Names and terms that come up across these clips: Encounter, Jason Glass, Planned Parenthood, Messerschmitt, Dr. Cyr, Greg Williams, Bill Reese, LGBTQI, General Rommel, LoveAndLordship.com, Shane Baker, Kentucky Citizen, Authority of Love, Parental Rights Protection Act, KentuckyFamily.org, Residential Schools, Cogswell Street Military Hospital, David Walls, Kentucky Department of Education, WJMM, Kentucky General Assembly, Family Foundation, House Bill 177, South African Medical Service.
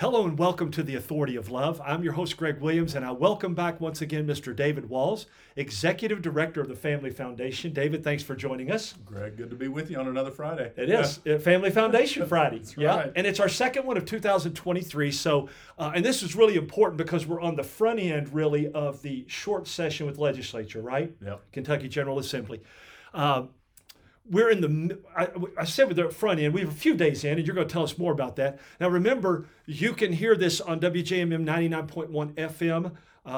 Hello and welcome to the Authority of Love. I'm your host, Greg Williams, and I welcome back once again Mr. David Walls, Executive Director of the Family Foundation. David, thanks for joining us. Greg, good to be with you on another Friday. It is. Yeah. Family Foundation Friday. That's right. And it's our second one of 2023. So, and this is really important because we're on the front end, really, of the short session with legislature, right? Yeah. Kentucky General Assembly. We're in the, I said we're at the front end, we have a few days in, and you're going to tell us more about that. Now remember, you can hear this on WJMM 99.1 FM,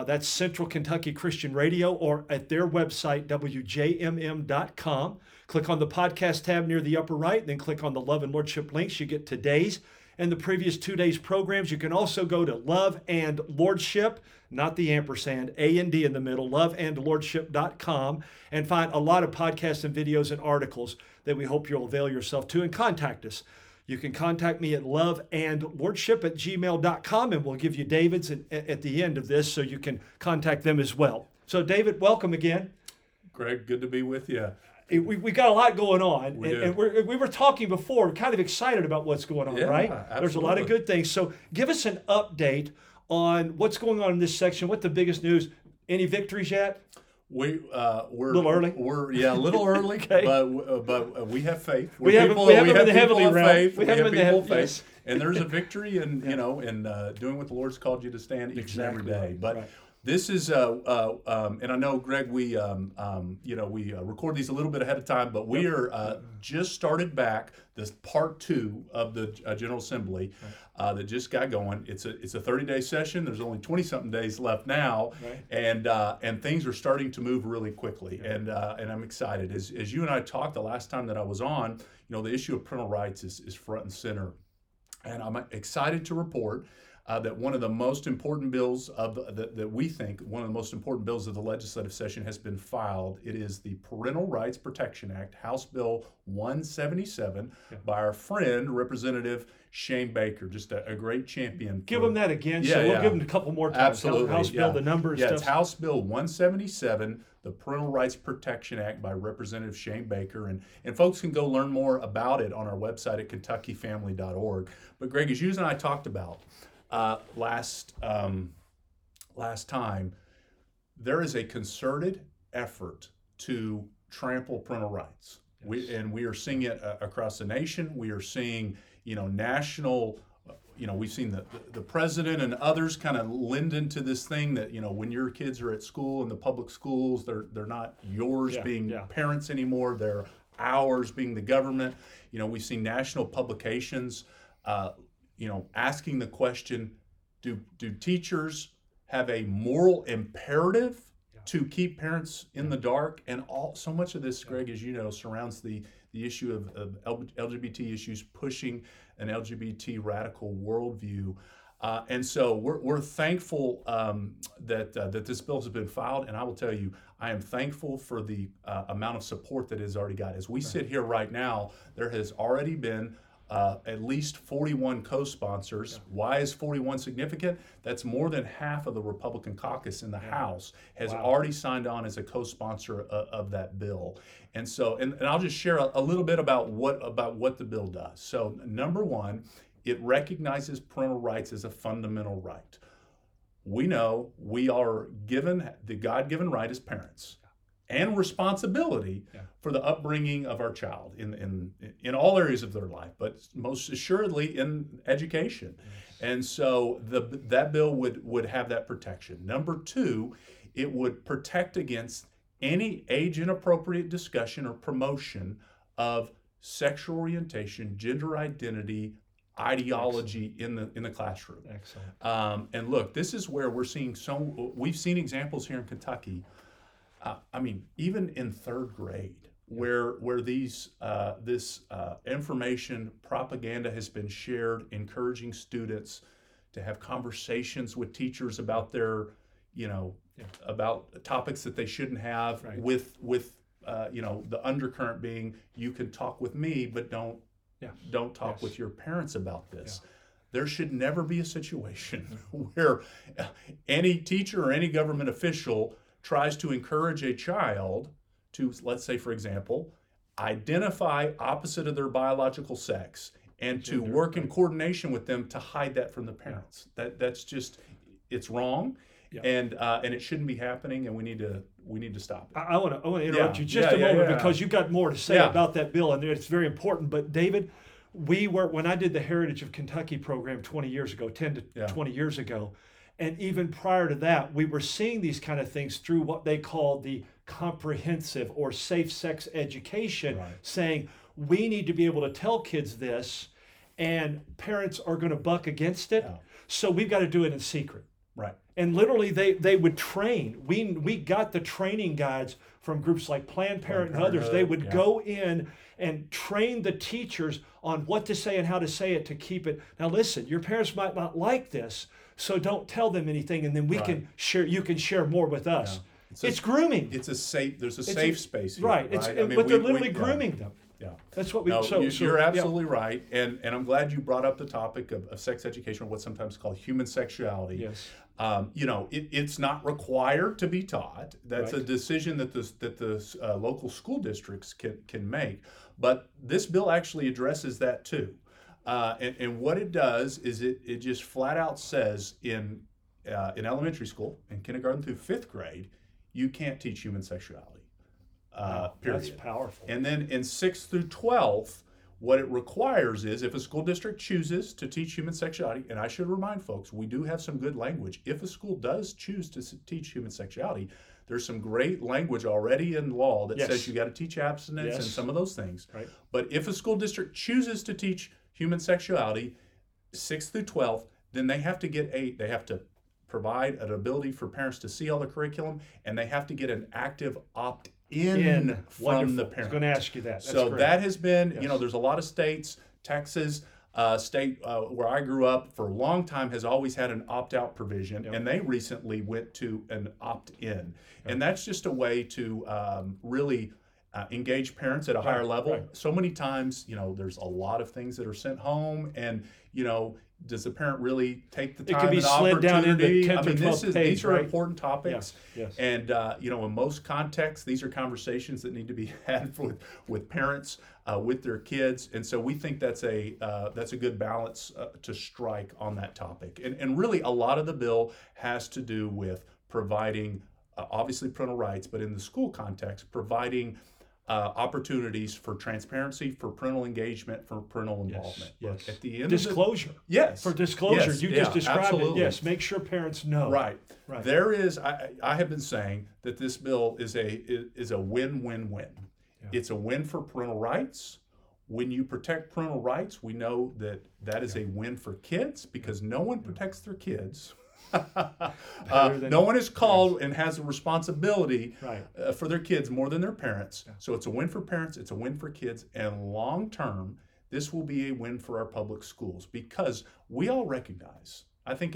that's Central Kentucky Christian Radio, or at their website, WJMM.com. Click on the podcast tab near the upper right, and then click on the Love and Lordship links. You get today's and the previous 2 days' programs. You can also go to Love and Lordship, not the ampersand, A&D in the middle, LoveAndLordship.com, and find a lot of podcasts and videos and articles that we hope you'll avail yourself to and contact us. You can contact me at loveandlordship@gmail.com, and we'll give you David's at the end of this so you can contact them as well. So, David, welcome again. Greg, good to be with you. We got a lot going on, we were talking before, kind of excited about what's going on, right? Absolutely. There's a lot of good things. So give us an update on what's going on in this section. What the biggest news? Any victories yet? We're a little early. We're a little early, okay. but we have faith. We have people in the heavenly realm. And there's a victory, and doing what the Lord's called you to stand each and every day. But. Right. This is, and I know, Greg, we record these a little bit ahead of time, but we are just started back this part two of the General Assembly that just got going. It's a 30-day session. There's only 20-something days left now, right. And things are starting to move really quickly, and I'm excited. As you and I talked the last time that I was on, the issue of parental rights is front and center, and I'm excited to report that one of the most important bills of the legislative session has been filed. It is the Parental Rights Protection Act, House Bill 177, by our friend, Representative Shane Baker, just a great champion. Give him that again, we'll give him a couple more times. Absolutely. House Bill, the numbers. Yeah, it's House Bill 177, the Parental Rights Protection Act by Representative Shane Baker. And folks can go learn more about it on our website at KentuckyFamily.org. But Greg, as you and I talked about, last time, there is a concerted effort to trample parental rights. Yes. We are seeing it across the nation. We are seeing, national, we've seen the president and others kind of lend into this thing that, when your kids are at school in the public schools, they're not yours parents anymore. They're ours being the government. We've seen national publications, asking the question, do teachers have a moral imperative to keep parents in the dark? And so much of this, Greg, as you know, surrounds the issue of LGBT issues, pushing an LGBT radical worldview. And so we're thankful that this bill has been filed. And I will tell you, I am thankful for the amount of support that it has already got. As we sit here right now, there has already been at least 41 co-sponsors. Why is 41 significant? That's more than half of the Republican caucus in the House has already signed on as a co-sponsor of that bill. And so, and I'll just share a little bit about what the bill does. So number one, it recognizes parental rights as a fundamental right. We know we are given the God-given right as parents and responsibility for the upbringing of our child in all areas of their life, but most assuredly in education. Yes. And so that bill would have that protection. Number two, it would protect against any age-inappropriate discussion or promotion of sexual orientation, gender identity, ideology in the classroom. Excellent. And look, this is where we've seen examples here in Kentucky. Even in third grade, where this information propaganda has been shared, encouraging students to have conversations with teachers about their, about topics that they shouldn't have. Right. With the undercurrent being, you can talk with me, but don't talk with your parents about this. Yeah. There should never be a situation where any teacher or any government official tries to encourage a child to, let's say, for example, identify opposite of their biological sex and to work in coordination with them to hide that from the parents. That's just, it's wrong. Yeah. And it shouldn't be happening, and we need to stop it. I want to interrupt you just a moment because you've got more to say about that bill, and it's very important. But David, when I did the Heritage of Kentucky program 20 years ago, 10 to 20 years ago, and even prior to that, we were seeing these kind of things through what they call the comprehensive or safe sex education, saying we need to be able to tell kids this, and parents are going to buck against it, so we've got to do it in secret. Right. And literally they would train. We got the training guides from groups like Planned Parenthood and others. They would go in and train the teachers on what to say and how to say it to keep it. Now listen, your parents might not like this, so don't tell them anything, and then we can share. You can share more with us. Yeah. It's grooming. It's a safe. There's a safe space. Here, right. They're literally grooming them. Yeah, that's what we. No, you're absolutely right, and I'm glad you brought up the topic of sex education, or what's sometimes called human sexuality. Yes. It's not required to be taught. That's a decision that the local school districts can make. But this bill actually addresses that too, and what it does is it just flat out says in elementary school, in kindergarten through fifth grade, you can't teach human sexuality. Period. That's powerful. And then in 6th through 12th, what it requires is if a school district chooses to teach human sexuality, and I should remind folks, we do have some good language. If a school does choose to teach human sexuality, there's some great language already in law that says you got to teach abstinence and some of those things. Right. But if a school district chooses to teach human sexuality, 6th through 12th, then they have to get they have to provide an ability for parents to see all the curriculum, and they have to get an active opt-in from the parent. I was going to ask you that. That's so great. That has been, there's a lot of states, Texas, where I grew up for a long time has always had an opt-out provision, and they recently went to an opt-in. And that's just a way to really engage parents at a higher level. Right. So many times, there's a lot of things that are sent home, and, does the parent really take the time? It could be slid down into 10 to 12 pages. These are important topics, and in most contexts, these are conversations that need to be had with parents, with their kids, and so we think that's a good balance to strike on that topic. And really, a lot of the bill has to do with providing, obviously, parental rights, but in the school context, providing opportunities for transparency, for parental engagement, for parental involvement. Yes. Look, at the end disclosure. For disclosure, yes, you just described absolutely. It. Yes, make sure parents know. Right. There is. I have been saying that this bill is a win-win-win. Yeah. It's a win for parental rights. When you protect parental rights, we know that is a win for kids because no one protects their kids. No one is called and has a responsibility for their kids more than their parents. Yeah. So it's a win for parents, it's a win for kids, and long term, this will be a win for our public schools because we all recognize, I think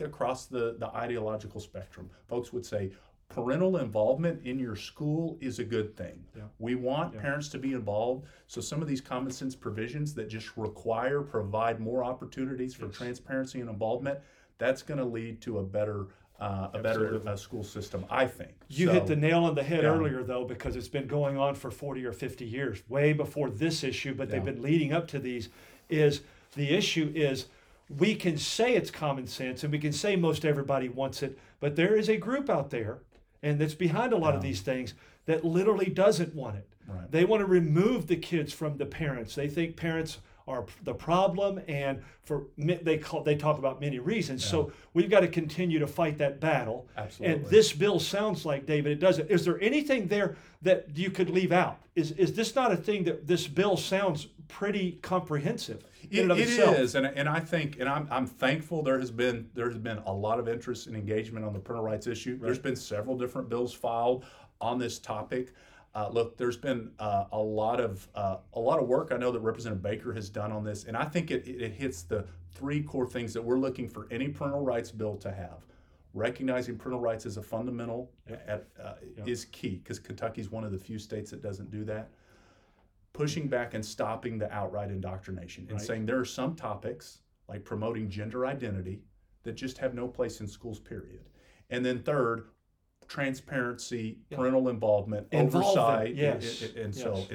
across the ideological spectrum, folks would say parental involvement in your school is a good thing. Yeah. We want parents to be involved. So some of these common sense provisions that just provide more opportunities for transparency and involvement, that's going to lead to a better school system, I think. You hit the nail on the head earlier, though, because it's been going on for 40 or 50 years, way before this issue, but they've been leading up to these. The issue is we can say it's common sense and we can say most everybody wants it, but there is a group out there, and that's behind a lot of these things, that literally doesn't want it. Right. They want to remove the kids from the parents. They think parents are the problem, and they talk about many reasons. Yeah. So we've got to continue to fight that battle. Absolutely. And this bill sounds like, David, it doesn't. Is there anything there that you could leave out? Is this not a thing that this bill sounds pretty comprehensive? It is, and I think, and I'm thankful there has been a lot of interest and engagement on the parental rights issue. Right. There's been several different bills filed on this topic. Look, there's been a lot of work I know that Representative Baker has done on this, and I think it hits the three core things that we're looking for any parental rights bill to have. Recognizing parental rights as a fundamental is key, because Kentucky's one of the few states that doesn't do that. Pushing back and stopping the outright indoctrination and saying there are some topics, like promoting gender identity, that just have no place in schools, period. And then third, transparency, parental involvement, oversight, and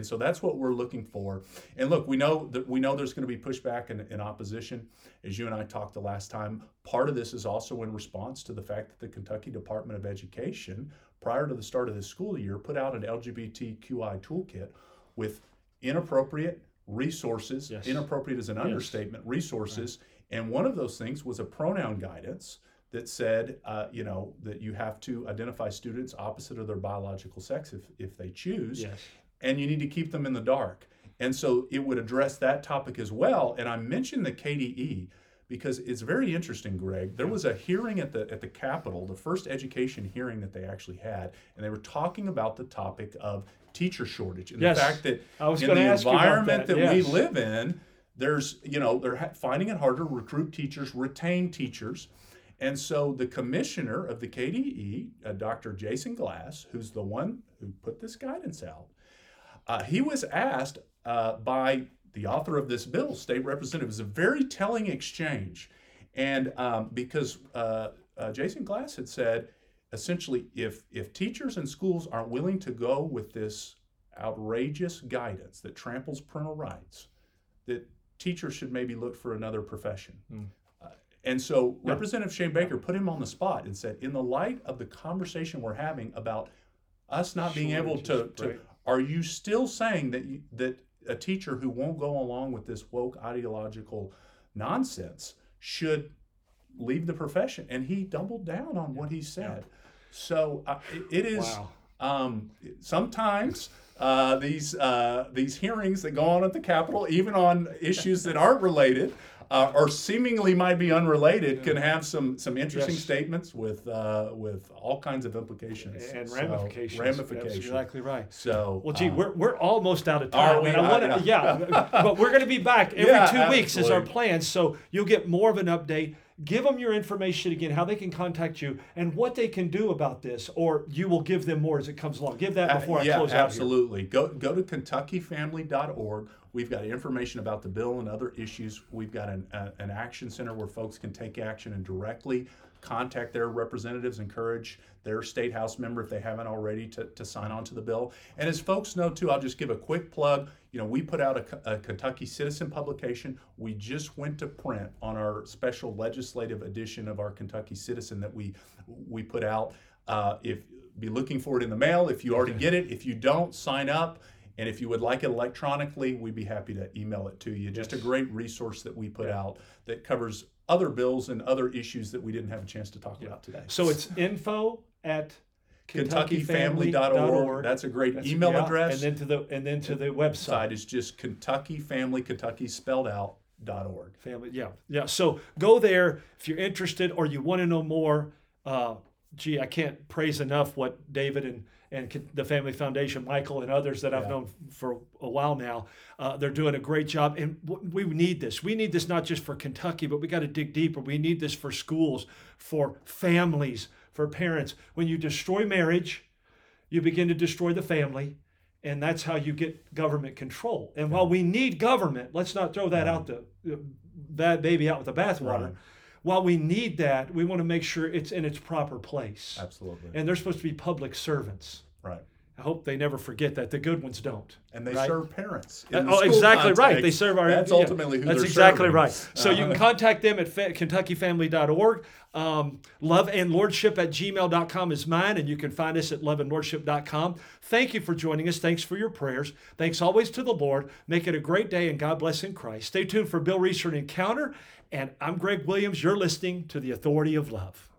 so that's what we're looking for. And look, we know there's going to be pushback and opposition. As you and I talked the last time, part of this is also in response to the fact that the Kentucky Department of Education, prior to the start of the school year, put out an LGBTQI toolkit with inappropriate resources, inappropriate is an understatement, resources, and one of those things was a pronoun guidance that said, that you have to identify students opposite of their biological sex if they choose, and you need to keep them in the dark. And so it would address that topic as well. And I mentioned the KDE because it's very interesting, Greg. There was a hearing at the Capitol, the first education hearing that they actually had, and they were talking about the topic of teacher shortage and the fact that in the environment that we live in, there's, they're finding it harder to recruit teachers, retain teachers. And so the commissioner of the KDE, Dr. Jason Glass, who's the one who put this guidance out, he was asked by the author of this bill, state representative. It was a very telling exchange. And because Jason Glass had said, essentially, if teachers and schools aren't willing to go with this outrageous guidance that tramples parental rights, that teachers should maybe look for another profession. Mm. And so Representative Shane Baker put him on the spot and said, in the light of the conversation we're having about us not being able to are you still saying that a teacher who won't go along with this woke ideological nonsense should leave the profession? And he doubled down on what he said. So it is sometimes... these hearings that go on at the Capitol, even on issues that aren't related or seemingly might be unrelated, can have some interesting statements with all kinds of implications and ramifications. That's exactly right. So, well, gee, we're almost out of time. But we're going to be back every 2 weeks is our plan. So you'll get more of an update. Give them your information again, how they can contact you and what they can do about this, or you will give them more as it comes along. Give that before I close out here. Go to KentuckyFamily.org. We've got information about the bill and other issues. We've got an action center where folks can take action and directly contact their representatives, encourage their state house member, if they haven't already, to sign on to the bill. And as folks know, too, I'll just give a quick plug. We put out a Kentucky Citizen publication. We just went to print on our special legislative edition of our Kentucky Citizen that we put out. Be looking for it in the mail if you already get it. If you don't, sign up. And if you would like it electronically, we'd be happy to email it to you. Just a great resource that we put out that covers other bills and other issues that we didn't have a chance to talk about today. So it's info at KentuckyFamily.org. That's a great email address. And then to the website is just KentuckyFamily, Kentucky spelled out, .org. Family, So go there if you're interested or you want to know more. I can't praise enough what David and the Family Foundation, Michael and others that I've known for a while now, they're doing a great job. And we need this. We need this not just for Kentucky, but we got to dig deeper. We need this for schools, for families, for parents. When you destroy marriage, you begin to destroy the family. And that's how you get government control. And while we need government, let's not throw that out that baby out with the bathwater. Right. While we need that, we want to make sure it's in its proper place. Absolutely. And they're supposed to be public servants. Right. I hope they never forget that. The good ones don't. And they serve parents. Right. They serve our... That's ultimately who they're serving. That's exactly right. So you can contact them at KentuckyFamily.org. LoveAndLordship@gmail.com is mine, and you can find us at LoveAndLordship.com. Thank you for joining us. Thanks for your prayers. Thanks always to the Lord. Make it a great day, and God bless in Christ. Stay tuned for Bill Reese and Encounter. And I'm Greg Williams. You're listening to The Authority of Love.